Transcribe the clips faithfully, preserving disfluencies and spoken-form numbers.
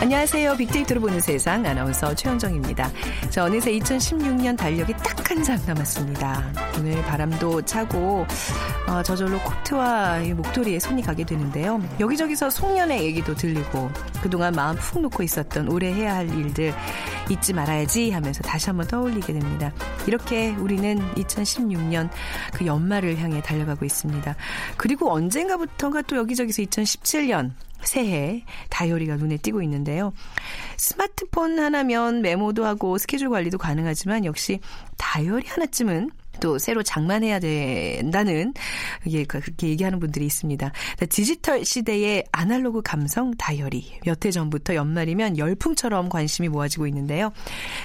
안녕하세요. 빅데이터로 보는 세상 아나운서 최현정입니다. 자, 어느새 이천십육 년 달력이 딱 한 장 남았습니다. 오늘 바람도 차고 어, 저절로 코트와 목도리에 손이 가게 되는데요. 여기저기서 송년회 얘기도 들리고 그동안 마음 푹 놓고 있었던 올해 해야 할 일들 잊지 말아야지 하면서 다시 한번 떠올리게 됩니다. 이렇게 우리는 이천십육 년 그 연말을 향해 달려가고 있습니다. 그리고 언젠가부터가 또 여기저기서 이천십칠 년 새해 다이어리가 눈에 띄고 있는데요. 스마트폰 하나면 메모도 하고 스케줄 관리도 가능하지만 역시 다이어리 하나쯤은 또 새로 장만해야 된다는 이게 그렇게 얘기하는 분들이 있습니다. 디지털 시대의 아날로그 감성 다이어리. 몇 해 전부터 연말이면 열풍처럼 관심이 모아지고 있는데요.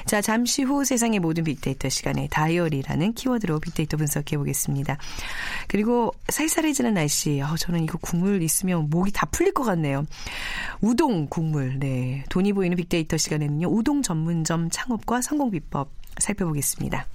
자, 잠시 후 세상의 모든 빅데이터 시간에 다이어리라는 키워드로 빅데이터 분석해 보겠습니다. 그리고 살살해지는 날씨. 어, 저는 이거 국물 있으면 목이 다 풀릴 것 같네요. 우동 국물. 네, 돈이 보이는 빅데이터 시간에는요. 우동 전문점 창업과 성공 비법 살펴보겠습니다.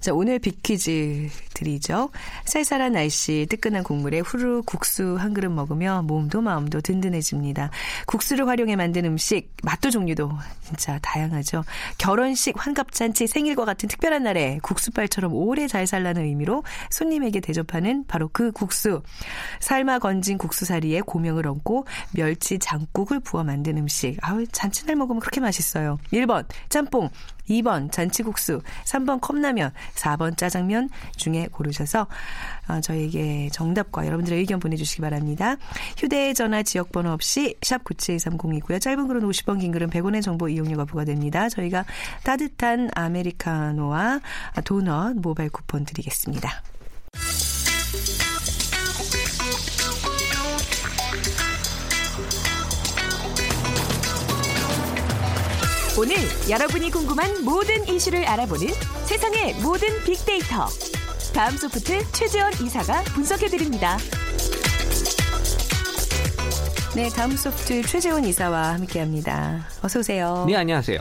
자, 오늘 빅퀴즈 드리죠. 쌀쌀한 날씨, 뜨끈한 국물에 후루룩 국수 한 그릇 먹으며 몸도 마음도 든든해집니다. 국수를 활용해 만든 음식, 맛도 종류도 진짜 다양하죠. 결혼식, 환갑잔치, 생일과 같은 특별한 날에 국수빨처럼 오래 잘 살라는 의미로 손님에게 대접하는 바로 그 국수. 삶아 건진 국수사리에 고명을 얹고 멸치 장국을 부어 만든 음식. 아우, 잔치날 먹으면 그렇게 맛있어요. 일 번 짬뽕, 이 번 잔치국수, 삼 번 컵라면, 사 번 짜장면 중에 고르셔서 저에게 정답과 여러분들의 의견 보내주시기 바랍니다. 휴대전화 지역번호 없이 샵 구칠삼공이고요. 짧은 글은 오십 원, 긴 글은 백 원의 정보 이용료가 부과됩니다. 저희가 따뜻한 아메리카노와 도넛 모바일 쿠폰 드리겠습니다. 오늘 여러분이 궁금한 모든 이슈를 알아보는 세상의 모든 빅데이터. 다음 소프트 최재원 이사가 분석해드립니다. 네, 다음 소프트 최재원 이사와 함께합니다. 어서 오세요. 네, 안녕하세요.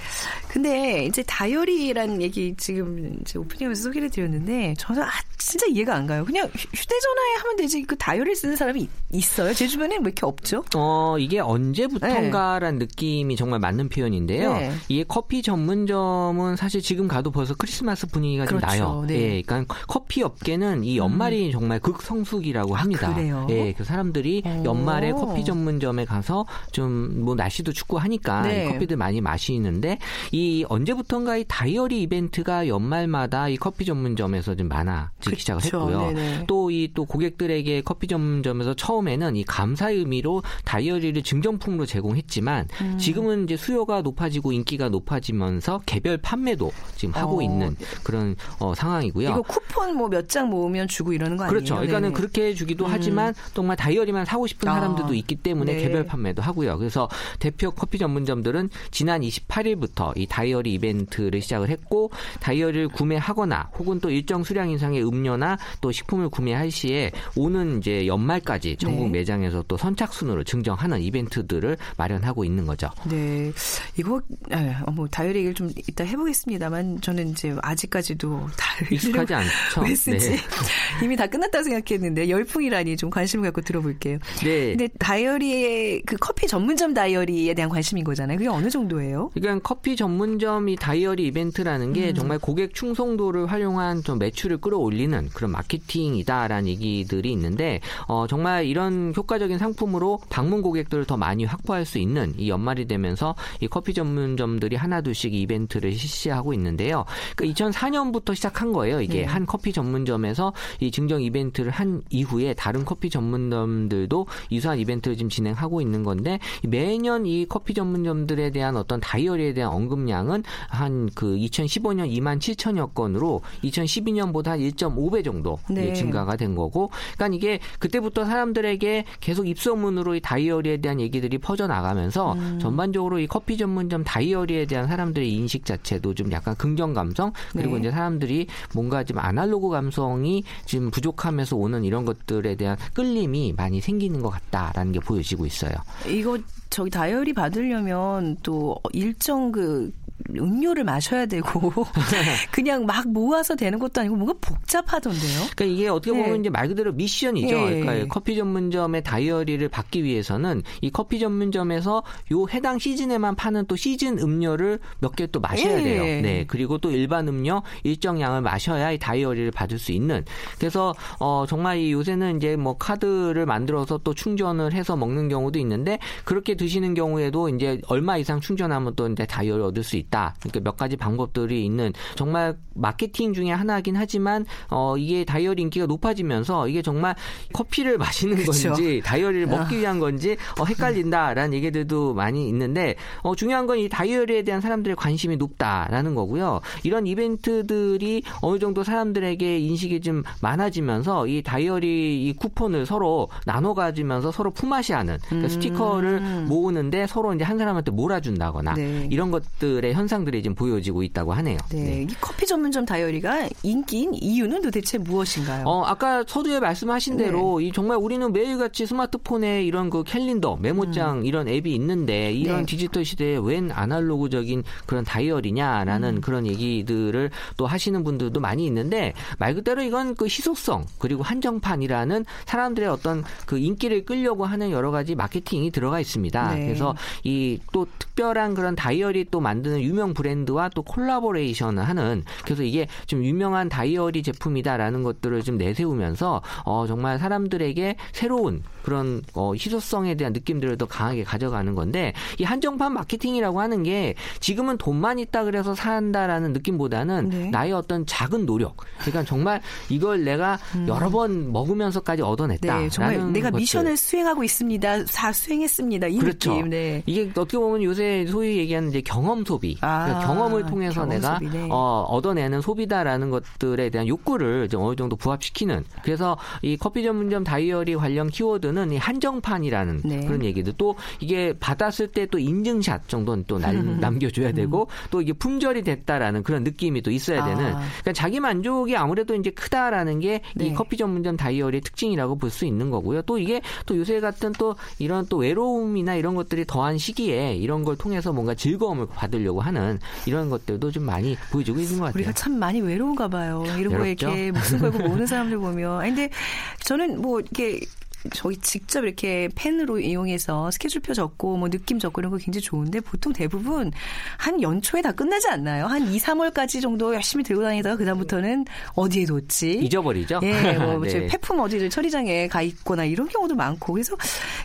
근데 이제 다이어리라는 얘기 지금 이제 오프닝에서 소개를 드렸는데 저는 아, 진짜 이해가 안 가요. 그냥 휴대전화에 하면 되지 그 다이어리를 쓰는 사람이 있어요? 제 주변에 왜 이렇게 없죠? 어, 이게 언제부턴가라는 네. 느낌이 정말 맞는 표현인데요. 네. 이게 커피 전문점은 사실 지금 가도 벌써 크리스마스 분위기가 그렇죠. 좀 나요. 네. 예, 그러니까 커피 업계는 이 연말이 음. 정말 극성수기라고 합니다. 아, 그래요? 예, 그 사람들이 오. 연말에 커피 전문점에 가서 좀 뭐 날씨도 춥고 하니까 네. 커피들 많이 마시는데. 이 언제부턴가 이 다이어리 이벤트가 연말마다 이 커피 전문점에서 좀 많아지기 그렇죠. 시작했고요. 또 이 또 고객들에게 커피 전문점에서 처음에는 이 감사의 의미로 다이어리를 증정품으로 제공했지만 음. 지금은 이제 수요가 높아지고 인기가 높아지면서 개별 판매도 지금 하고 어. 있는 그런 어, 상황이고요. 이거 쿠폰 뭐 몇 장 모으면 주고 이러는 거 그렇죠. 아니에요? 그렇죠. 그러니까는 그렇게 해주기도 음. 하지만 정말 다이어리만 사고 싶은 아. 사람들도 있기 때문에 네. 개별 판매도 하고요. 그래서 대표 커피 전문점들은 지난 이십팔 일부터 이 다이어리 이벤트를 시작을 했고 다이어리를 구매하거나 혹은 또 일정 수량 이상의 음료나 또 식품을 구매할 시에 오는 이제 연말까지 전국 네. 매장에서 또 선착순으로 증정하는 이벤트들을 마련하고 있는 거죠. 네, 이거 뭐 다이어리 얘기를 좀 이따 해보겠습니다만 저는 이제 아직까지도 다이어리를 익숙하지 않죠. 왜 쓰지? 네. 이미 다 끝났다고 생각했는데 열풍이라니 좀 관심을 갖고 들어볼게요. 네. 근데 다이어리의 그 커피 전문점 다이어리에 대한 관심인 거잖아요. 그게 어느 정도예요? 그러니까 커피 전 전문점이 다이어리 이벤트라는 게 음. 정말 고객 충성도를 활용한 좀 매출을 끌어올리는 그런 마케팅이다라는 얘기들이 있는데 어, 정말 이런 효과적인 상품으로 방문 고객들을 더 많이 확보할 수 있는 이 연말이 되면서 이 커피 전문점들이 하나둘씩 이벤트를 실시하고 있는데요. 그러니까 이천사 년부터 시작한 거예요. 이게 음. 한 커피 전문점에서 이 증정 이벤트를 한 이후에 다른 커피 전문점들도 유사한 이벤트를 지금 진행하고 있는 건데 매년 이 커피 전문점들에 대한 어떤 다이어리에 대한 언급량 양은 한 그 이천십오 년 이만 칠천여 건으로 이천십이 년보다 일 점 오 배 정도 네. 증가가 된 거고, 그러니까 이게 그때부터 사람들에게 계속 입소문으로 이 다이어리에 대한 얘기들이 퍼져나가면서 음. 전반적으로 이 커피 전문점 다이어리에 대한 사람들의 인식 자체도 좀 약간 긍정 감성, 그리고 네. 이제 사람들이 뭔가 좀 아날로그 감성이 지금 부족하면서 오는 이런 것들에 대한 끌림이 많이 생기는 것 같다라는 게 보여지고 있어요. 이거 저기 다이어리 받으려면 또 일정 그 음료를 마셔야 되고 그냥 막 모아서 되는 것도 아니고 뭔가 복잡하던데요. 그러니까 이게 어떻게 보면 네. 이제 말 그대로 미션이죠. 네. 그러니까 커피 전문점의 다이어리를 받기 위해서는 이 커피 전문점에서 요 해당 시즌에만 파는 또 시즌 음료를 몇 개 또 마셔야 네. 돼요. 네. 그리고 또 일반 음료 일정 양을 마셔야 이 다이어리를 받을 수 있는. 그래서 어 정말 이 요새는 이제 뭐 카드를 만들어서 또 충전을 해서 먹는 경우도 있는데, 그렇게 드시는 경우에도 이제 얼마 이상 충전하면 또 이제 다이어리 얻을 수 있다. 그러니까 몇 가지 방법들이 있는 정말 마케팅 중에 하나긴 하지만 어, 이게 다이어리 인기가 높아지면서 이게 정말 커피를 마시는 그쵸. 건지 다이어리를 먹기 아. 위한 건지 어, 헷갈린다라는 얘기들도 많이 있는데, 어, 중요한 건 이 다이어리에 대한 사람들의 관심이 높다라는 거고요. 이런 이벤트들이 어느 정도 사람들에게 인식이 좀 많아지면서 이 다이어리 이 쿠폰을 서로 나눠 가지면서 서로 품앗이하는, 그러니까 음. 스티커를 모으는데 서로 이제 한 사람한테 몰아준다거나 네. 이런 것들의 현상들이 지금 보여지고 있다고 하네요. 네. 네. 이 커피 전문점 다이어리가 인기인 이유는 도대체 무엇인가요? 어, 아까 서두에 말씀하신 대로 네. 이 정말 우리는 매일같이 스마트폰에 이런 그 캘린더, 메모장 음. 이런 앱이 있는데 이런 네. 디지털 시대에 웬 아날로그적인 그런 다이어리냐라는 음. 그런 얘기들을 또 하시는 분들도 많이 있는데, 말 그대로 이건 그 희소성 그리고 한정판이라는 사람들의 어떤 그 인기를 끌려고 하는 여러 가지 마케팅이 들어가 있습니다. 네. 그래서 이 또 특별한 그런 다이어리 또 만드는 유명 브랜드와 또 콜라보레이션을 하는, 그래서 이게 좀 유명한 다이어리 제품이다라는 것들을 좀 내세우면서 어, 정말 사람들에게 새로운 그런 어, 희소성에 대한 느낌들을 더 강하게 가져가는 건데, 이 한정판 마케팅이라고 하는 게 지금은 돈만 있다 그래서 산다라는 느낌보다는 네. 나의 어떤 작은 노력, 그러니까 정말 이걸 내가 음. 여러 번 먹으면서까지 얻어냈다. 네, 정말 내가 것들. 미션을 수행하고 있습니다. 다 수행했습니다. 이 그렇죠. 느낌. 네. 이게 어떻게 보면 요새 소위 얘기하는 이제 경험 소비. 아, 그러니까 경험을 통해서 경험 내가 어, 얻어내는 소비다라는 것들에 대한 욕구를 어느 정도 부합시키는, 그래서 이 커피 전문점 다이어리 관련 키워드는 이 한정판이라는 네. 그런 얘기도, 또 이게 받았을 때 또 인증샷 정도는 또 남, 남겨줘야 되고 또 이게 품절이 됐다라는 그런 느낌이 또 있어야 아. 되는, 그러니까 자기 만족이 아무래도 이제 크다라는 게 이 네. 커피 전문점 다이어리의 특징이라고 볼 수 있는 거고요. 또 이게 또 요새 같은 또 이런 또 외로움이나 이런 것들이 더한 시기에 이런 걸 통해서 뭔가 즐거움을 받으려고 하는 이런 것들도 좀 많이 보여지고 있는 것 같아요. 우리가 참 많이 외로운가 봐요. 이러고 이렇게 목숨 걸고 모으는 사람들 보면. 아니, 근데 저는 뭐 이렇게 저희 직접 이렇게 펜으로 이용해서 스케줄표 적고 뭐 느낌 적고 이런 거 굉장히 좋은데, 보통 대부분 한 연초에 다 끝나지 않나요? 한 이, 삼월까지 정도 열심히 들고 다니다가 그다음부터는 어디에 놓지? 잊어버리죠? 예, 뭐 네. 폐품 어디 처리장에 가 있거나 이런 경우도 많고, 그래서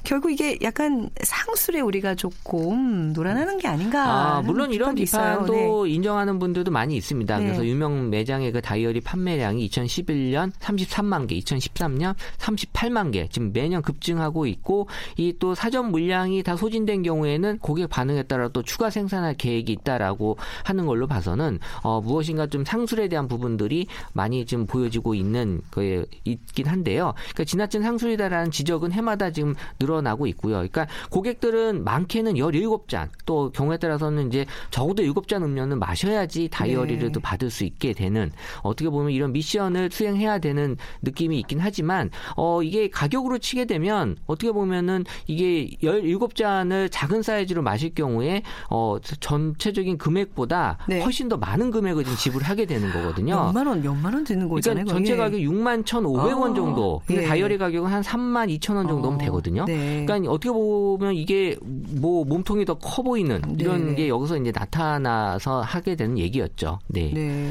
결국 이게 약간 상술에 우리가 조금 놀아나는 게 아닌가. 아, 물론 이런 비판도 네. 인정하는 분들도 많이 있습니다. 네. 그래서 유명 매장의 그 다이어리 판매량이 이천십일 년 삼십삼만 개, 이천십삼 년 삼십팔만 개. 지금 매년 급증하고 있고, 이 또 사전 물량이 다 소진된 경우에는 고객 반응에 따라 또 추가 생산할 계획이 있다라고 하는 걸로 봐서는 어, 무엇인가 좀 상술에 대한 부분들이 많이 지금 보여지고 있는 거에 있긴 한데요. 그러니까 지나친 상술이다라는 지적은 해마다 지금 늘어나고 있고요. 그러니까 고객들은 많게는 열일곱 잔, 또 경우에 따라서는 이제 적어도 일곱 잔 음료는 마셔야지 다이어리를 네. 또 받을 수 있게 되는, 어떻게 보면 이런 미션을 수행해야 되는 느낌이 있긴 하지만 어, 이게 가격으로 치게 되면 어떻게 보면은 이게 열일곱 잔을 작은 사이즈로 마실 경우에 어, 전체적인 금액보다 네. 훨씬 더 많은 금액을 지금 지불하게 되는 거거든요. 몇만 원, 몇만 원 되는 거잖아요. 그러니까 전체 가격 육만 천오백 원 아, 정도. 네. 다이어리 가격은 한 삼만 이천 원 정도면 어, 되거든요. 네. 그러니까 어떻게 보면 이게 뭐 몸통이 더 커 보이는 이런 네. 게 여기서 이제 나타나서 하게 되는 얘기였죠. 네. 네.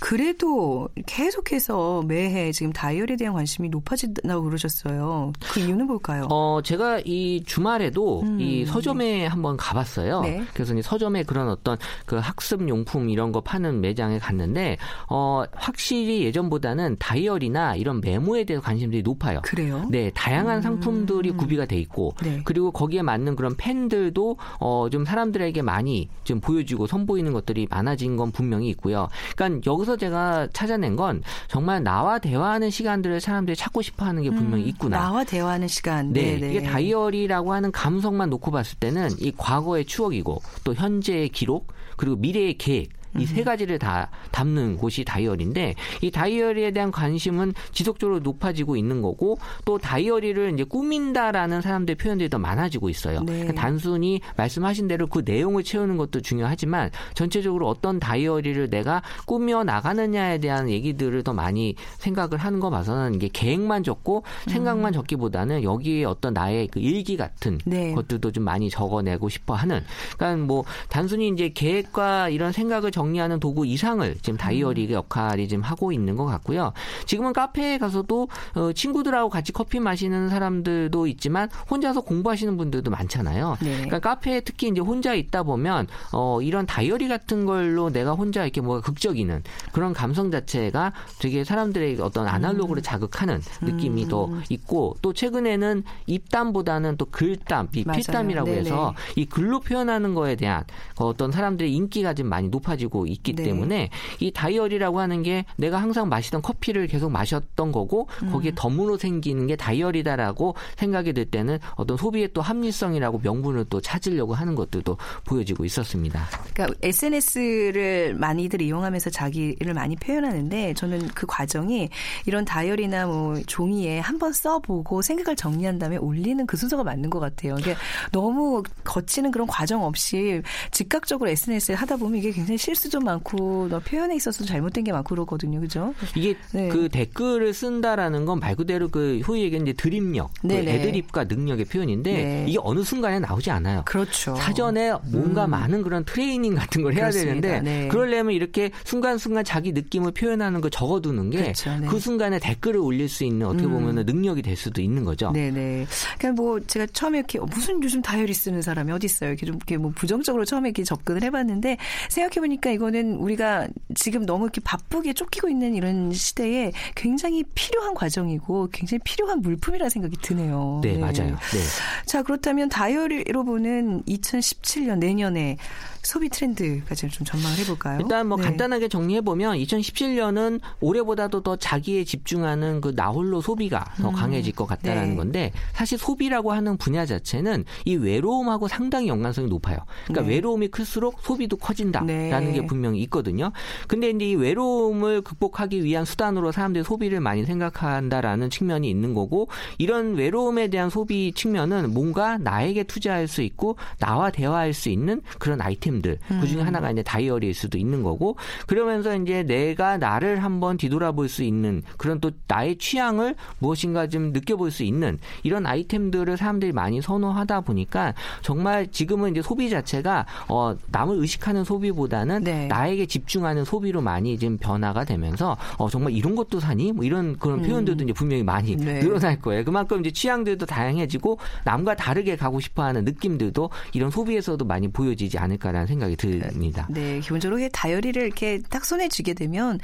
그래도 계속해서 매해 지금 다이어리에 대한 관심이 높아진다고 그러셨어요. 그 이유는 뭘까요? 어, 제가 이 주말에도 음. 이 서점에 한번 가봤어요. 네. 그래서 이 서점에 그런 어떤 그 학습 용품 이런 거 파는 매장에 갔는데 어, 확실히 예전보다는 다이어리나 이런 메모에 대해서 관심들이 높아요. 그래요? 네, 다양한 음. 상품들이 구비가 돼 있고 네. 그리고 거기에 맞는 그런 펜들도 어, 좀 사람들에게 많이 좀 보여주고 선보이는 것들이 많아진 건 분명히 있고요. 그러니까 여기서 제가 찾아낸 건 정말 나와 대화하는 시간들을 사람들이 찾고 싶어하는 게 분명히 있구나. 음, 나와 대화하는 시간. 네, 네네. 이게 다이어리라고 하는 감성만 놓고 봤을 때는 이 과거의 추억이고 또 현재의 기록 그리고 미래의 계획. 이 세 가지를 다 담는 곳이 다이어리인데 이 다이어리에 대한 관심은 지속적으로 높아지고 있는 거고 또 다이어리를 이제 꾸민다라는 사람들의 표현들이 더 많아지고 있어요. 네. 그러니까 단순히 말씀하신 대로 그 내용을 채우는 것도 중요하지만 전체적으로 어떤 다이어리를 내가 꾸며 나가느냐에 대한 얘기들을 더 많이 생각을 하는 거 봐서는 이게 계획만 적고 생각만 음. 적기보다는 여기에 어떤 나의 그 일기 같은 네. 것들도 좀 많이 적어내고 싶어하는. 그러니까 뭐 단순히 이제 계획과 이런 생각을 정리하는 도구 이상을 지금 다이어리의 역할이 지금 하고 있는 것 같고요. 지금은 카페에 가서도 친구들하고 같이 커피 마시는 사람들도 있지만 혼자서 공부하시는 분들도 많잖아요. 네. 그러니까 카페에 특히 이제 혼자 있다 보면 어, 이런 다이어리 같은 걸로 내가 혼자 이렇게 뭔가 극적이는 그런 감성 자체가 되게 사람들의 어떤 아날로그를 음. 자극하는 느낌이 음. 더 있고 또 최근에는 입담보다는 또 글담, 이 필담이라고 네네. 해서 이 글로 표현하는 거에 대한 어떤 사람들의 인기가 지금 많이 높아지고 있기 네. 때문에 이 다이어리라고 하는 게 내가 항상 마시던 커피를 계속 마셨던 거고 음. 거기에 덤으로 생기는 게 다이어리다라고 생각이 들 때는 어떤 소비의 또 합리성이라고 명분을 또 찾으려고 하는 것들도 보여지고 있었습니다. 그러니까 에스엔에스를 많이들 이용하면서 자기를 많이 표현하는데 저는 그 과정이 이런 다이어리나 뭐 종이에 한번 써보고 생각을 정리한 다음에 올리는 그 순서가 맞는 것 같아요. 이게 너무 거치는 그런 과정 없이 즉각적으로 에스엔에스를 하다 보면 이게 굉장히 실수 좀 많고 너 표현에 있어서 잘못된 게 많고 그러거든요, 그죠? 이게 네. 그 댓글을 쓴다라는 건 말 그대로 그 소위 얘기하는 이제 드립력, 그 애드립과 능력의 표현인데 네. 이게 어느 순간에 나오지 않아요. 그렇죠. 사전에 뭔가 음. 많은 그런 트레이닝 같은 걸 해야 그렇습니다. 되는데 네. 그러려면 이렇게 순간순간 자기 느낌을 표현하는 걸 적어두는 게 그 그렇죠. 네. 순간에 댓글을 올릴 수 있는 어떻게 보면 음. 능력이 될 수도 있는 거죠. 네네. 그러니까 뭐 제가 처음에 이렇게 무슨 요즘 다이어리 쓰는 사람이 어디 있어요? 이렇게 좀 이렇게 뭐 부정적으로 처음에 이렇게 접근을 해봤는데 생각해 보니까. 이거는 우리가 지금 너무 이렇게 바쁘게 쫓기고 있는 이런 시대에 굉장히 필요한 과정이고 굉장히 필요한 물품이라는 생각이 드네요. 네, 네. 맞아요. 네. 자, 그렇다면 다이어리로 보는 이천십칠 년 내년에 소비 트렌드까지 좀 전망을 해볼까요? 일단 뭐 네. 간단하게 정리해보면 이천십칠 년은 올해보다도 더 자기에 집중하는 그 나홀로 소비가 더 음. 강해질 것 같다라는 네. 건데 사실 소비라고 하는 분야 자체는 이 외로움하고 상당히 연관성이 높아요. 그러니까 네. 외로움이 클수록 소비도 커진다라는 네. 게 분명히 있거든요. 근데 이제 이 외로움을 극복하기 위한 수단으로 사람들이 소비를 많이 생각한다라는 측면이 있는 거고 이런 외로움에 대한 소비 측면은 뭔가 나에게 투자할 수 있고 나와 대화할 수 있는 그런 아이템 들 음. 그중에 하나가 이제 다이어리일 수도 있는 거고 그러면서 이제 내가 나를 한번 뒤돌아볼 수 있는 그런 또 나의 취향을 무엇인가 좀 느껴볼 수 있는 이런 아이템들을 사람들이 많이 선호하다 보니까 정말 지금은 이제 소비 자체가 어, 남을 의식하는 소비보다는 네. 나에게 집중하는 소비로 많이 지금 변화가 되면서 어, 정말 이런 것도 사니 뭐 이런 그런 표현들도 음. 이제 분명히 많이 네. 늘어날 거예요. 그만큼 이제 취향들도 다양해지고 남과 다르게 가고 싶어하는 느낌들도 이런 소비에서도 많이 보여지지 않을까라는 생각이 듭니다. 네, 기본적으로 다이어리를 이렇게 딱 손에 쥐게 되면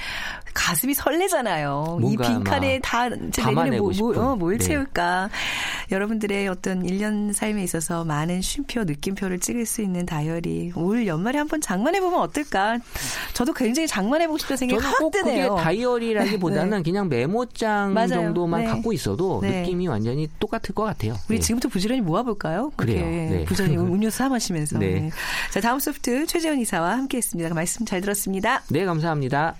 가슴이 설레잖아요. 이 빈칸에 다 내년에 뭐, 뭐, 어, 뭘 네. 채울까. 여러분들의 어떤 일 년 삶에 있어서 많은 쉼표, 느낌표를 찍을 수 있는 다이어리. 올 연말에 한번 장만해보면 어떨까. 저도 굉장히 장만해보고 싶다는 생각이 확 드네요. 저는 꼭 그게 다이어리라기보다는 네. 그냥 메모장 맞아요. 정도만 네. 갖고 있어도 네. 느낌이 완전히 똑같을 것 같아요. 우리 네. 지금부터 부지런히 모아볼까요? 그래요. 네. 부지런히 음료수 사 마시면서. 네. 네. 자, 다음 소프트 최재원 이사와 함께했습니다. 말씀 잘 들었습니다. 네, 감사합니다.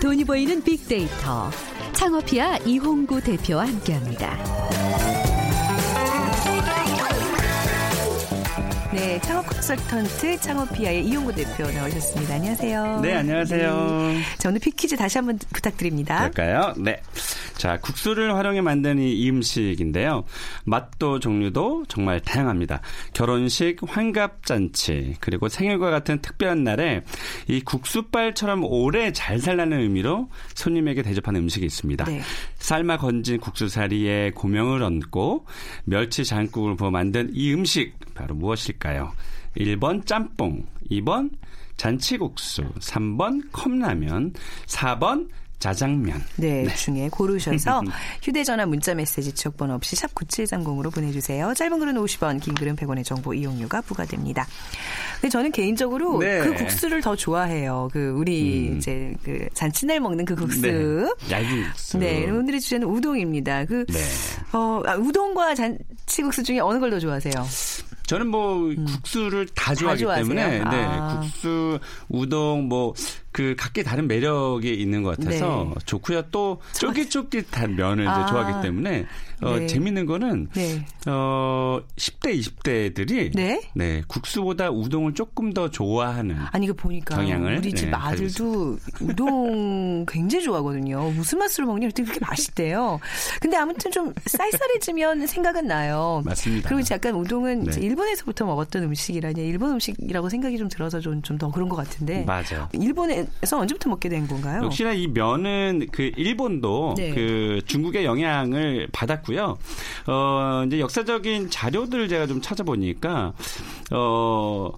돈이 보이는 빅데이터 창업이야 이홍구 대표와 함께합니다. 네, 창업 컨설턴트 창업피아의 이용구 대표 나오셨습니다. 안녕하세요. 네, 안녕하세요. 네. 자, 오늘 빅퀴즈 다시 한번 부탁드립니다. 될까요? 네. 자, 국수를 활용해 만든 이 음식인데요. 맛도 종류도 정말 다양합니다. 결혼식, 환갑잔치, 그리고 생일과 같은 특별한 날에 이 국수빨처럼 오래 잘 살라는 의미로 손님에게 대접하는 음식이 있습니다. 네. 삶아 건진 국수사리에 고명을 얹고 멸치 장국을 부어 만든 이 음식 바로 무엇일까요? 일 번 짬뽕, 이 번 잔치국수, 삼 번 컵라면, 사 번 짜장면. 네, 네. 중에 고르셔서 휴대전화 문자메시지 지역번호 없이 샵 구칠삼공으로 보내주세요. 짧은 글은 오십 원, 긴 글은 백 원의 정보 이용료가 부과됩니다. 근데 저는 개인적으로 네. 그 국수를 더 좋아해요. 그 우리 음. 이제 그 잔치날 먹는 그 국수. 네. 얇은 국수. 네, 오늘의 주제는 우동입니다. 그 네. 어, 아, 우동과 잔치국수 중에 어느 걸 더 좋아하세요? 저는 뭐 음. 국수를 다 좋아하기 다 때문에 아. 네, 국수, 우동 뭐 그 각기 다른 매력이 있는 것 같아서 네. 좋고요. 또 저... 쫄깃쫄깃한 면을 아. 이제 좋아하기 때문에 어, 네. 재밌는 거는 네. 어, 십 대, 이십 대들이 네? 네, 국수보다 우동을 조금 더 좋아하는 아니 이거 보니까 경향을, 우리 집 네, 아들도 우동 굉장히 좋아하거든요. 무슨 맛으로 먹냐 그랬더니 그렇게 맛있대요. 근데 아무튼 좀 쌀쌀해지면 생각은 나요. 맞습니다. 그리고 약간 우동은 네. 일본에서부터 먹었던 음식이라니 일본 음식이라고 생각이 좀 들어서 좀, 좀 더 그런 것 같은데 맞아요. 일본에 그래서 언제부터 먹게 된 건가요? 역시나 이 면은 그 일본도 네. 그 중국의 영향을 받았고요. 어 이제 역사적인 자료들을 제가 좀 찾아보니까 어.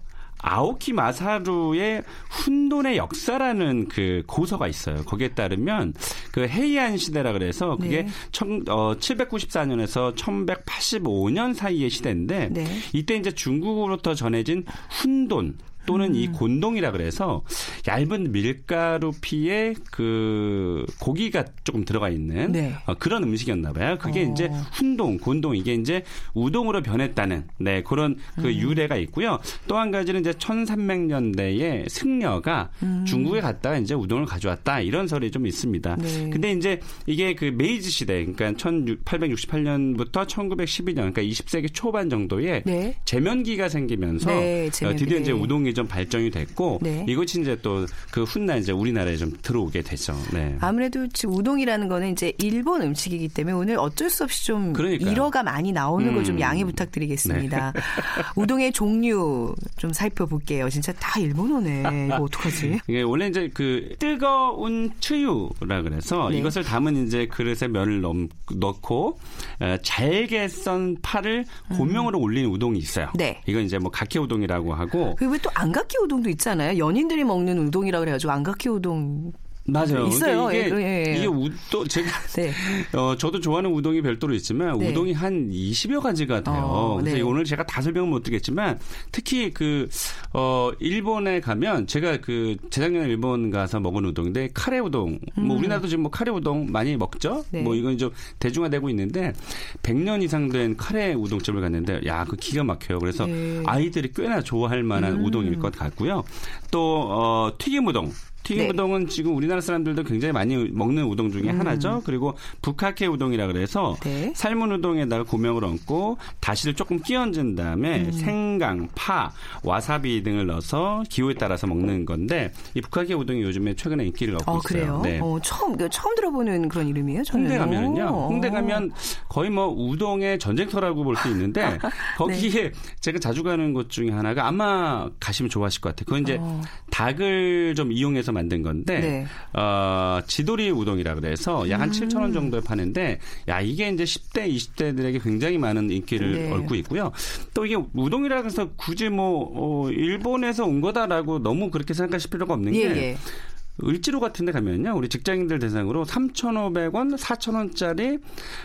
아오키 마사루의 훈돈의 역사라는 그 고서가 있어요. 거기에 따르면 그 헤이안 시대라 그래서 그게 네. 천, 어, 칠백구십사 년에서 천백팔십오 년 사이의 시대인데 네. 이때 이제 중국으로부터 전해진 훈돈 또는 음. 이 곤동이라 그래서 얇은 밀가루 피에 그 고기가 조금 들어가 있는 네. 어, 그런 음식이었나 봐요. 그게 어. 이제 훈동, 곤동 이게 이제 우동으로 변했다는 네, 그런 그 음. 유래가 있고요. 또 한 가지는 이제 천삼백 년대에 승려가 음. 중국에 갔다가 이제 우동을 가져왔다 이런 설이 좀 있습니다. 네. 근데 이제 이게 그 메이지 시대 그러니까 천팔백육십팔 년부터 천구백십이 년 그러니까 이십 세기 초반 정도에 네. 제면기가 생기면서 네, 제면기. 드디어 이제 우동이 좀 발전이 됐고 네. 이것이 이제 또 그 훗날 이제 우리나라에 좀 들어오게 되죠. 네. 아무래도 지금 우동이라는 거는 이제 일본 음식이기 때문에 오늘 어쩔 수 없이 좀 그러니까요. 일어가 많이 나오는 음. 거 좀 양해 부탁드리겠습니다. 네. 우동의 종류 좀 살펴볼게요. 진짜 다 일본어네. 이거 어떡하지? 이게 원래 이제 그 뜨거운 츠유라 그래서 네. 이것을 담은 이제 그릇에 면을 넘, 넣고 잘게 썬 파를 고명으로 음. 올린 우동이 있어요. 네. 이건 이제 뭐 가케 우동이라고 하고. 그리고 또 안가키 우동도 있잖아요. 연인들이 먹는 우동이라고 그래가지고 안가키 우동. 맞아요. 있어요. 이게, 예, 예. 이게 우동, 제가, 네. 어, 저도 좋아하는 우동이 별도로 있지만, 네. 우동이 한 이십여 가지가 돼요. 어, 그래서 네. 오늘 제가 다 설명은 못 드리겠지만, 특히 그, 어, 일본에 가면, 제가 그, 재작년에 일본 가서 먹은 우동인데, 카레 우동. 음. 뭐, 우리나라도 지금 뭐 카레 우동 많이 먹죠? 네. 뭐, 이건 좀 대중화되고 있는데, 백 년 이상 된 카레 우동집을 갔는데, 야, 그 기가 막혀요. 그래서 네. 아이들이 꽤나 좋아할 만한 음. 우동일 것 같고요. 또, 어, 튀김 우동. 튀김 네. 우동은 지금 우리나라 사람들도 굉장히 많이 먹는 우동 중에 음. 하나죠. 그리고 북카케 우동이라 그래서 네. 삶은 우동에다가 고명을 얹고 다시를 조금 끼얹은 다음에 음. 생강, 파, 와사비 등을 넣어서 기호에 따라서 먹는 건데 이 북카케 우동이 요즘에 최근에 인기를 얻고 아, 있어요. 그래요? 네. 어, 처음 처음 들어보는 그런 이름이에요. 저는. 홍대 가면은요. 홍대 가면 거의 뭐 우동의 전쟁터라고 볼 수 있는데 거기에 네. 제가 자주 가는 곳 중에 하나가 아마 가시면 좋아하실 것 같아요. 그건 이제 어. 닭을 좀 이용해서 만든 건데 네. 어, 지도리 우동이라 그래서 약 한 음. 칠천 원 정도에 파는데 야 이게 이제 십 대 이십 대들에게 굉장히 많은 인기를 네. 얻고 있고요. 또 이게 우동이라 그래서 굳이 뭐 어, 일본에서 온 거다라고 너무 그렇게 생각하실 필요가 없는 예, 게 예. 을지로 같은 데 가면요. 우리 직장인들 대상으로 삼천오백 원, 사천 원짜리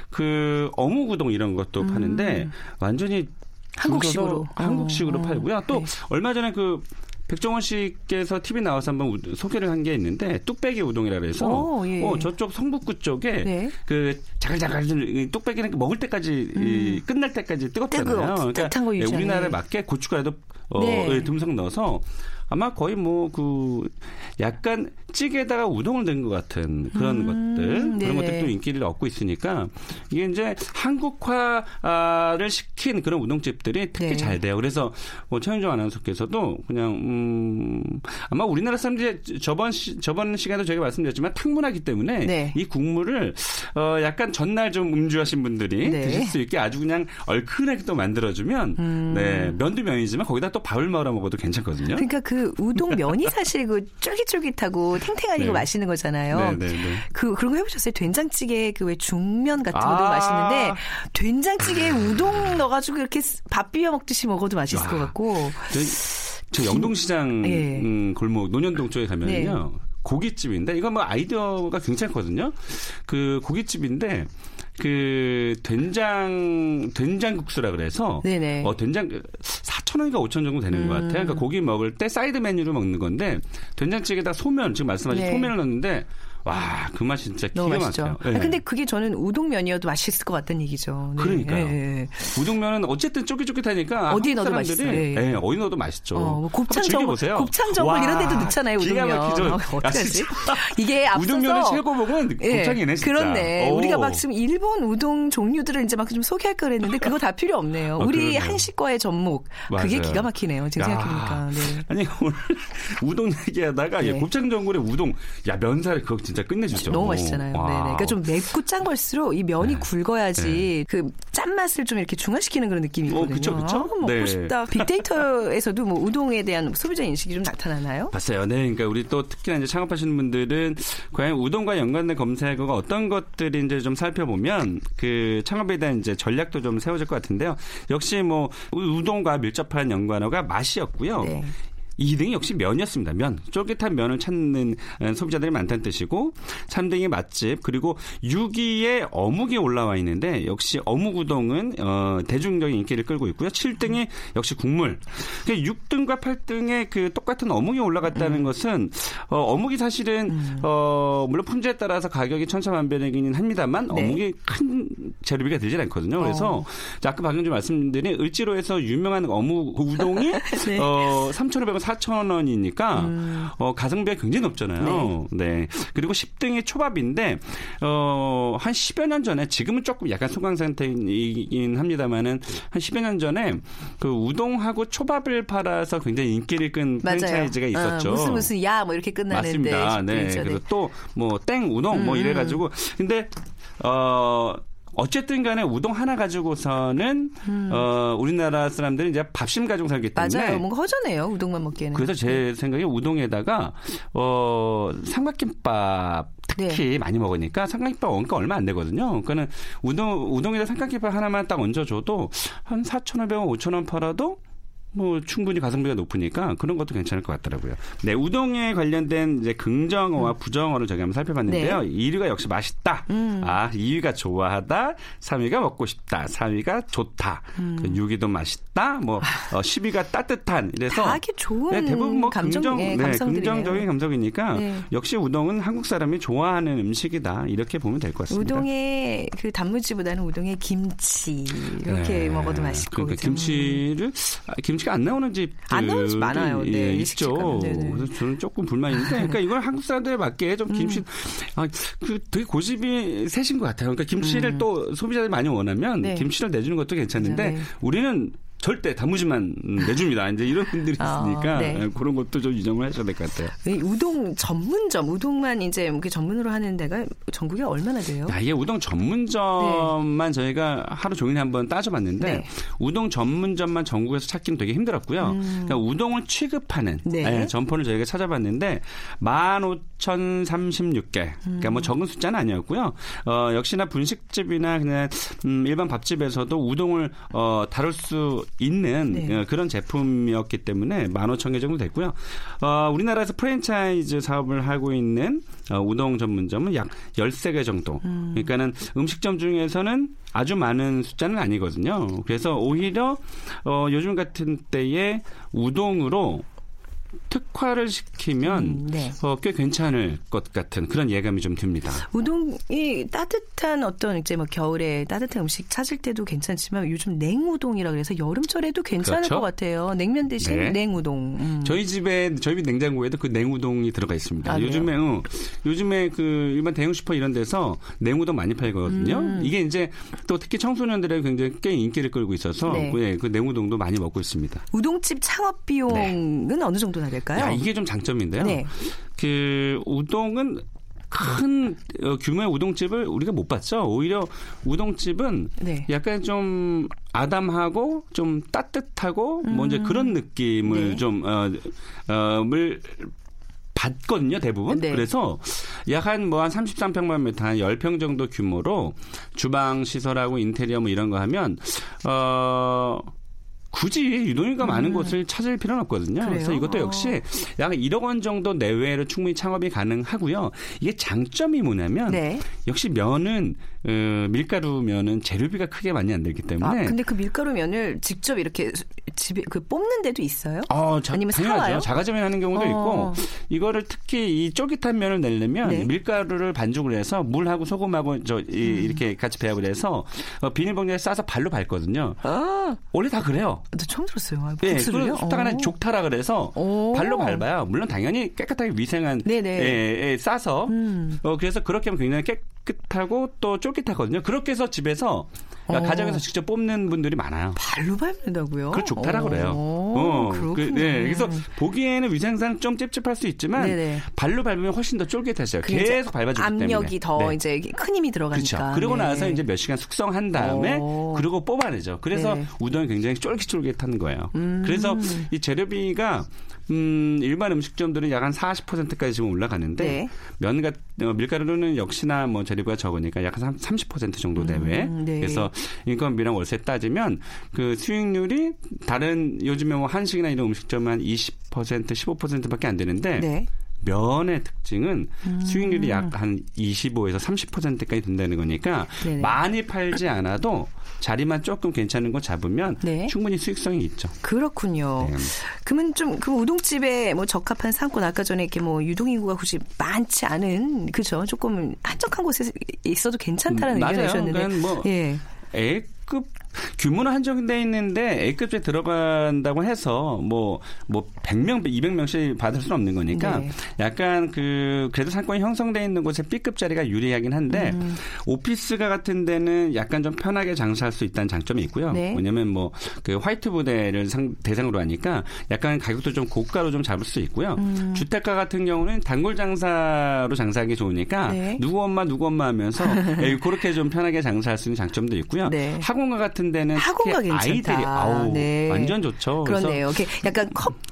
그 어묵 우동 이런 것도 음. 파는데 완전히 한국식으로 한국식으로 어. 팔고요. 또 네. 얼마 전에 그 백종원 씨께서 티비 나와서 한번 우, 소개를 한 게 있는데 뚝배기 우동이라 그래서 오, 예. 어, 저쪽 성북구 쪽에 네. 그 자글자글 뚝배기는 먹을 때까지 음. 이, 끝날 때까지 뜨겁잖아요. 뜨거, 그러니까 예, 우리나라에 맞게 고춧가루도 어, 네. 듬성 넣어서 아마 거의 뭐 그 약간 찌개에다가 우동을 넣은 것 같은 그런 음, 것들 네. 그런 것들도 인기를 얻고 있으니까 이게 이제 한국화를 시킨 그런 우동집들이 특히 네. 잘 돼요. 그래서 뭐 최현정 아나운서께서도 그냥 음, 아마 우리나라 사람들이 저번 시, 저번 시간에도 저희가 말씀드렸지만 탕문화기 때문에 네. 이 국물을 어, 약간 전날 좀 음주하신 분들이 네. 드실 수 있게 아주 그냥 얼큰하게 또 만들어주면 음. 네, 면도 면이지만 거기다 또 밥을 말아 먹어도 괜찮거든요. 그러니까 그 우동 면이 사실 그 쫄깃쫄깃하고 탱탱하니 네. 맛있는 거잖아요. 네, 네, 네. 그 그런 거 해보셨어요? 된장찌개 그 왜 중면 같은 것도 아~ 맛있는데 된장찌개에 우동 넣어가지고 이렇게 밥 비벼 먹듯이 먹어도 맛있을 와. 것 같고. 저, 저 영동시장 네. 음, 골목 논현동 쪽에 가면요 네. 고깃집인데 이건 뭐 아이디어가 괜찮거든요. 그 고깃집인데. 그 된장 된장국수라 그래서 네네. 어 된장 사천 원인가 오천 원 정도 되는 음. 것 같아요. 그러니까 고기 먹을 때 사이드 메뉴로 먹는 건데 된장찌개에다 소면 지금 말씀하신 네. 소면을 넣는데 와, 그 맛이 진짜 기가 막혀요. 네. 아, 근데 그게 저는 우동면이어도 맛있을 것 같다는 얘기죠. 네. 그러니까요. 네. 우동면은 어쨌든 쫄깃쫄깃하니까 어디 넣어도 맛있어요. 네. 네, 어디 넣어도 맛있죠. 어, 뭐 곱창전골, 곱창전골 이런 데도 넣잖아요. 우동면. 기가 막히죠. 어, 어떡하지? 이게 앞서서 우동면을 최고봉은 곱창이네. 진짜. 그렇네. 오. 우리가 막 지금 일본 우동 종류들을 이제 막 좀 소개할 걸 했는데 그거 다 필요 없네요. 어, 우리 그러네요. 한식과의 접목. 맞아요. 그게 기가 막히네요. 지금 생각해보니까. 네. 아니 오늘 우동 얘기하다가 네. 곱창전골에 우동. 야 면사리 그거 진짜 끝내주죠. 너무 맛있잖아요. 네, 그러니까 좀 맵고 짠 걸수록 이 면이 네. 굵어야지 네. 그 짠맛을 좀 이렇게 중화시키는 그런 느낌이거든요. 어, 그쵸, 그쵸? 아, 먹고 네. 싶다. 빅데이터에서도 뭐 우동에 대한 소비자 인식이 좀 나타나나요? 봤어요. 네, 그러니까 우리 또 특히나 이제 창업하시는 분들은 과연 우동과 연관된 검색어가 어떤 것들이 이제 좀 살펴보면 그 창업에 대한 이제 전략도 좀 세워질 것 같은데요. 역시 뭐 우동과 밀접한 연관어가 맛이었고요. 네. 이 등이 역시 면이었습니다. 면. 쫄깃한 면을 찾는 소비자들이 많다는 뜻이고 삼 등이 맛집 그리고 육 위에 어묵이 올라와 있는데 역시 어묵 우동은 어, 대중적인 인기를 끌고 있고요. 칠 등이 역시 국물. 육 등과 팔 등에 그 똑같은 어묵이 올라갔다는 음. 것은 어, 어묵이 사실은 음. 어, 물론 품질에 따라서 가격이 천차만별이긴 합니다만 네. 어묵이 큰 재료비가 들지 않거든요. 그래서 어. 아까 방금 좀 말씀드린 을지로에서 유명한 어묵 우동이 네. 어, 삼천오백 원 사천 원이니까 음. 어, 가성비가 굉장히 높잖아요. 네. 네. 그리고 십 등이 초밥인데 어, 한 십여 년 전에 지금은 조금 약간 소강 상태이긴 합니다만은 한 십여 년 전에 그 우동하고 초밥을 팔아서 굉장히 인기를 끈 맞아요. 프랜차이즈가 있었죠. 어, 무슨 무슨 야 뭐 이렇게 끝나는데. 맞습니다. 네. 그리고 또 뭐 땡 우동 음. 뭐 이래가지고 근데 어. 어쨌든 간에 우동 하나 가지고서는 음. 어, 우리나라 사람들은 이제 밥심 가지고 살기 때문에 맞아요. 뭔가 허전해요. 우동만 먹기에는. 그래서 제 생각에 우동에다가 어, 삼각김밥 특히 네. 많이 먹으니까 삼각김밥 원가 얼마 안 되거든요. 그러니까는 우동, 우동에다 삼각김밥 하나만 딱 얹어줘도 한 사천오백 원, 오천 원 팔아도 뭐 충분히 가성비가 높으니까 그런 것도 괜찮을 것 같더라고요. 네, 우동에 관련된 이제 긍정어와 부정어를 저희 한번 살펴봤는데요. 네. 일 위가 역시 맛있다. 음. 아, 이 위가 좋아하다. 삼 위가 먹고 싶다. 사 위가 좋다. 음. 육 위도 맛있다. 뭐 어, 십 위가 따뜻한. 이래서 다하기 좋은 네, 대부분 뭐 감정, 긍정, 네, 네, 긍정적인 감정이니까 네. 역시 우동은 한국 사람이 좋아하는 음식이다. 이렇게 보면 될 것 같습니다. 우동의 그 단무지보다는 우동의 김치 이렇게 네. 먹어도 맛있고. 그러니까 김치를 김 김치가 안 나오는 집들 안 나오는 집 많아요. 네, 있죠. 그래서 저는 조금 불만인데, 그러니까 이걸 한국 사람들에 맞게 좀 김치, 음. 아, 그 되게 고집이 세신 것 같아요. 그러니까 김치를 음. 또 소비자들이 많이 원하면 네. 김치를 내주는 것도 괜찮은데 네. 우리는. 절대 단무지만 내줍니다. 이제 이런 분들이 있으니까 어, 네. 그런 것도 좀 유정을 하셔야 될 것 같아요. 네, 우동 전문점, 우동만 이제 전문으로 하는 데가 전국에 얼마나 돼요? 야, 이게 우동 전문점만 네. 저희가 하루 종일 한번 따져봤는데 네. 우동 전문점만 전국에서 찾기는 되게 힘들었고요. 음. 그러니까 우동을 취급하는 네. 네, 점포를 저희가 찾아봤는데 만 오천삼십육 개. 음. 그러니까 뭐 적은 숫자는 아니었고요. 어, 역시나 분식집이나 그냥 음, 일반 밥집에서도 우동을 어, 다룰 수 있는 네. 그런 제품이었기 때문에 만 오천 개 정도 됐고요. 어, 우리나라에서 프랜차이즈 사업을 하고 있는 어, 우동 전문점은 약 열세 개 정도. 음. 그러니까는 음식점 중에서는 아주 많은 숫자는 아니거든요. 그래서 오히려 어, 요즘 같은 때에 우동으로 특화를 시키면 음, 네. 어, 꽤 괜찮을 것 같은 그런 예감이 좀 듭니다. 우동이 따뜻한 어떤 이제 뭐 겨울에 따뜻한 음식 찾을 때도 괜찮지만 요즘 냉우동이라 그래서 여름철에도 괜찮을 그렇죠? 것 같아요. 냉면 대신 네. 냉우동. 음. 저희 집에 저희 집 냉장고에도 그 냉우동이 들어가 있습니다. 아, 요즘에 어, 요즘에 그 일반 대형 슈퍼 이런 데서 냉우동 많이 팔거든요. 음. 이게 이제 또 특히 청소년들에게 굉장히 꽤 인기를 끌고 있어서 네. 네, 그 냉우동도 많이 먹고 있습니다. 우동집 창업 비용은 네. 어느 정도나 될까요? 야, 이게 좀 장점인데요. 네. 그 우동은 큰 어, 규모의 우동집을 우리가 못 봤죠. 오히려 우동집은 네. 약간 좀 아담하고 좀 따뜻하고 음. 뭐 이제 그런 느낌을 네. 좀 어, 어, 물 받거든요, 대부분. 네. 그래서 약 한 뭐 한 삼십삼 평방미터, 한 십 평 정도 규모로 주방 시설하고 인테리어 뭐 이런 거 하면 어. 굳이 유동인구가 음. 많은 곳을 찾을 필요는 없거든요. 그래요? 그래서 이것도 역시 약 일억 원 정도 내외로 충분히 창업이 가능하고요. 이게 장점이 뭐냐면 네. 역시 면은 어, 밀가루 면은 재료비가 크게 많이 안 들기 때문에. 아, 근데 그 밀가루 면을 직접 이렇게 집에 그 뽑는 데도 있어요? 어, 자, 아니면 당연하죠. 사와요? 자가재면 하는 경우도 어. 있고 이거를 특히 이 쫄깃한 면을 내려면 네. 밀가루를 반죽을 해서 물하고 소금하고 저, 이, 음. 이렇게 같이 배합을 해서 어, 비닐봉지에 싸서 발로 밟거든요. 아. 원래 다 그래요. 저 처음 들었어요. 네, 그리고 숟가락 하나 족타라 그래서 오. 발로 밟아요. 물론 당연히 깨끗하게 위생한 예, 예, 싸서 음. 어, 그래서 그렇게 하면 굉장히 깨끗하고 또 쫄깃하거든요. 그렇게 해서 집에서 어. 가정에서 직접 뽑는 분들이 많아요. 발로 밟는다고요? 그걸 족타라 그래요. 어, 그, 네, 그래서 보기에는 위생상 좀 찝찝할 수 있지만 네네. 발로 밟으면 훨씬 더 쫄깃해져요. 계속 밟아주기 압력이 때문에 압력이 더 네. 이제 큰 힘이 들어가니까. 그렇죠. 그러고 네. 나서 이제 몇 시간 숙성한 다음에 오. 그리고 뽑아내죠. 그래서 네. 우동이 굉장히 쫄깃 쫄깃한 거예요. 음. 그래서 이 재료비가 음, 일반 음식점들은 약 한 사십 퍼센트까지 지금 올라가는데 네. 면과 밀가루는 역시나 뭐 재료비가 적으니까 약 한 삼십 퍼센트 정도 내외. 음, 네. 그래서 인건비랑 월세 따지면 그 수익률이 다른 요즘에 뭐 한식이나 이런 음식점은 한 이십 퍼센트, 십오 퍼센트밖에 안 되는데 네. 면의 특징은 음. 수익률이 약 한 이십오에서 삼십 퍼센트까지 된다는 거니까 네네. 많이 팔지 않아도 자리만 조금 괜찮은 거 잡으면 네. 충분히 수익성이 있죠. 그렇군요. 네. 그러면 좀 그 우동집에 뭐 적합한 상권 아까 전에 이렇게 뭐 유동인구가 굳이 많지 않은 그죠? 조금 한적한 곳에 있어도 괜찮다라는 맞아요. 의견이셨는데 그러니까 뭐 예. A급 규모는 한정돼 있는데 A급제 들어간다고 해서 뭐, 뭐 백 명, 이백 명씩 받을 수는 없는 거니까 네. 약간 그 그래도 상권이 형성돼 있는 곳에 B급 자리가 유리하긴 한데 음. 오피스가 같은 데는 약간 좀 편하게 장사할 수 있다는 장점이 있고요. 네. 왜냐면 뭐 그 화이트 부대를 상, 대상으로 하니까 약간 가격도 좀 고가로 좀 잡을 수 있고요. 음. 주택가 같은 경우는 단골 장사로 장사하기 좋으니까 네. 누구 엄마 누구 엄마 하면서 네, 그렇게 좀 편하게 장사할 수 있는 장점도 있고요. 네. 학원가 같은 데는 학원가 괜찮다. 아우, 네. 완전 좋죠. 그러네요. 그래서 약간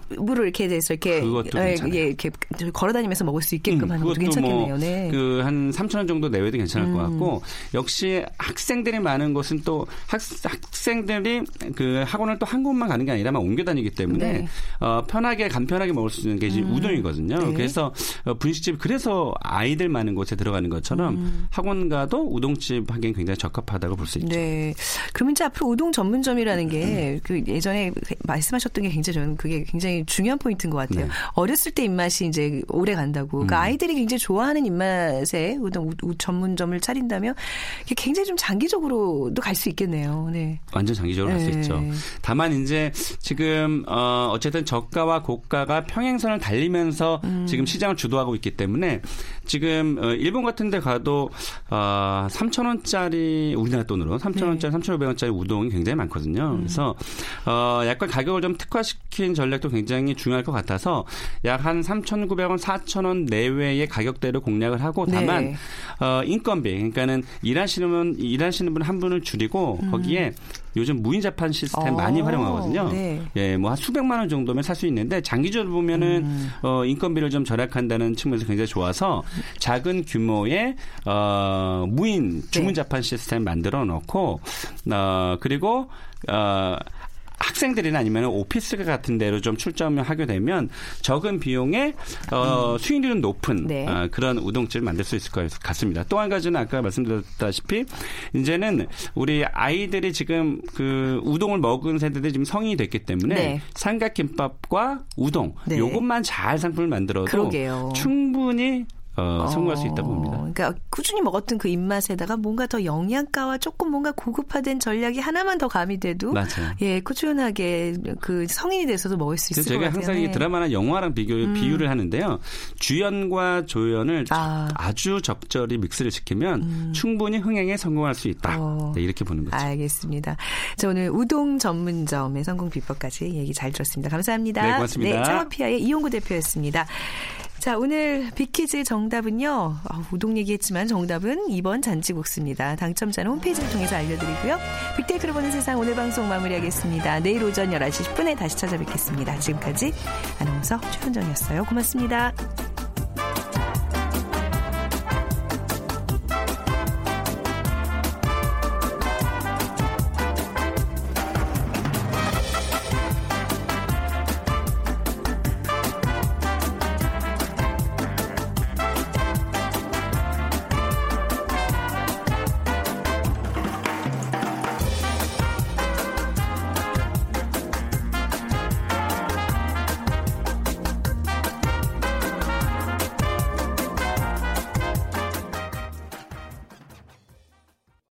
컵으로 이렇게 돼서 이렇게, 예, 이렇게 걸어다니면서 먹을 수 있게끔 음, 하는 것도 괜찮겠네요. 뭐 네. 그 한 삼천 원 정도 내외도 괜찮을 음. 것 같고 역시 학생들이 많은 곳은 또 학, 학생들이 그 학원을 또 한 곳만 가는 게 아니라 막 옮겨 다니기 때문에 네. 어, 편하게 간편하게 먹을 수 있는 게 음. 우동이거든요. 네. 그래서 분식집 그래서 아이들 많은 곳에 들어가는 것처럼 음. 학원가도 우동집 하기엔 굉장히 적합하다고 볼 수 있죠. 네. 그러면 이제 앞으로 우동 전문점이라는 게 그 예전에 말씀하셨던 게 굉장히 저는 그게 굉장히 중요한 포인트인 것 같아요. 네. 어렸을 때 입맛이 이제 오래 간다고. 그러니까 음. 아이들이 굉장히 좋아하는 입맛에 우동 우, 전문점을 차린다면 이게 굉장히 좀 장기적으로도 갈 수 있겠네요. 네. 완전 장기적으로 네. 갈 수 있죠. 다만 이제 지금 어, 어쨌든 저가와 고가가 평행선을 달리면서 음. 지금 시장을 주도하고 있기 때문에 지금 일본 같은 데 가도 어, 삼천 원짜리 우리나라 돈으로 삼천 원짜리 네. 삼천오백 원짜리 우동이 굉장히 많거든요. 음. 그래서 어, 약간 가격을 좀 특화시킨 전략도 굉장히 중요할 것 같아서 약 한 삼천구백 원, 사천 원 내외의 가격대로 공략을 하고 다만 네. 어, 인건비 그러니까는 일하시는 분, 일하시는 분 한 분을 줄이고 음. 거기에 요즘 무인 자판 시스템 오, 많이 활용하거든요. 네. 예, 뭐 한 수백만 원 정도면 살 수 있는데 장기적으로 보면은 음. 어, 인건비를 좀 절약한다는 측면에서 굉장히 좋아서 작은 규모의 어, 무인 주문 자판 네. 시스템 만들어 놓고 어, 그리고 어, 학생들이나 아니면 오피스 같은 데로 좀 출점을 하게 되면 적은 비용에 어, 음. 수익률은 높은 네. 어, 그런 우동집을 만들 수 있을 것 같습니다. 또 한 가지는 아까 말씀드렸다시피 이제는 우리 아이들이 지금 그 우동을 먹은 세대들이 지금 성인이 됐기 때문에 네. 삼각김밥과 우동 네. 요것만 잘 상품을 만들어도 그러게요. 충분히 어, 성공할 어, 수 있다고 봅니다. 그러니까 꾸준히 먹었던 그 입맛에다가 뭔가 더 영양가와 조금 뭔가 고급화된 전략이 하나만 더 가미돼도 맞아요. 예, 꾸준하게 그 성인이 돼서도 먹을 수 있을 것 같아요. 제가 항상 이 드라마나 영화랑 비교, 음. 비유를 하는데요. 주연과 조연을 아. 아주 적절히 믹스를 시키면 음. 충분히 흥행에 성공할 수 있다. 어. 네, 이렇게 보는 거죠. 알겠습니다. 저 오늘 우동 전문점의 성공 비법까지 얘기 잘 들었습니다. 감사합니다. 네, 고맙습니다. 네, 창업피아의 이용구 대표였습니다. 자, 오늘 빅퀴즈 정답은요. 아, 우동 얘기했지만 정답은 이 번 잔치국수입니다. 당첨자는 홈페이지를 통해서 알려드리고요. 빅데이터로 보는 세상 오늘 방송 마무리하겠습니다. 내일 오전 열한 시 십 분에 다시 찾아뵙겠습니다. 지금까지 아나운서 최은정이었어요. 고맙습니다.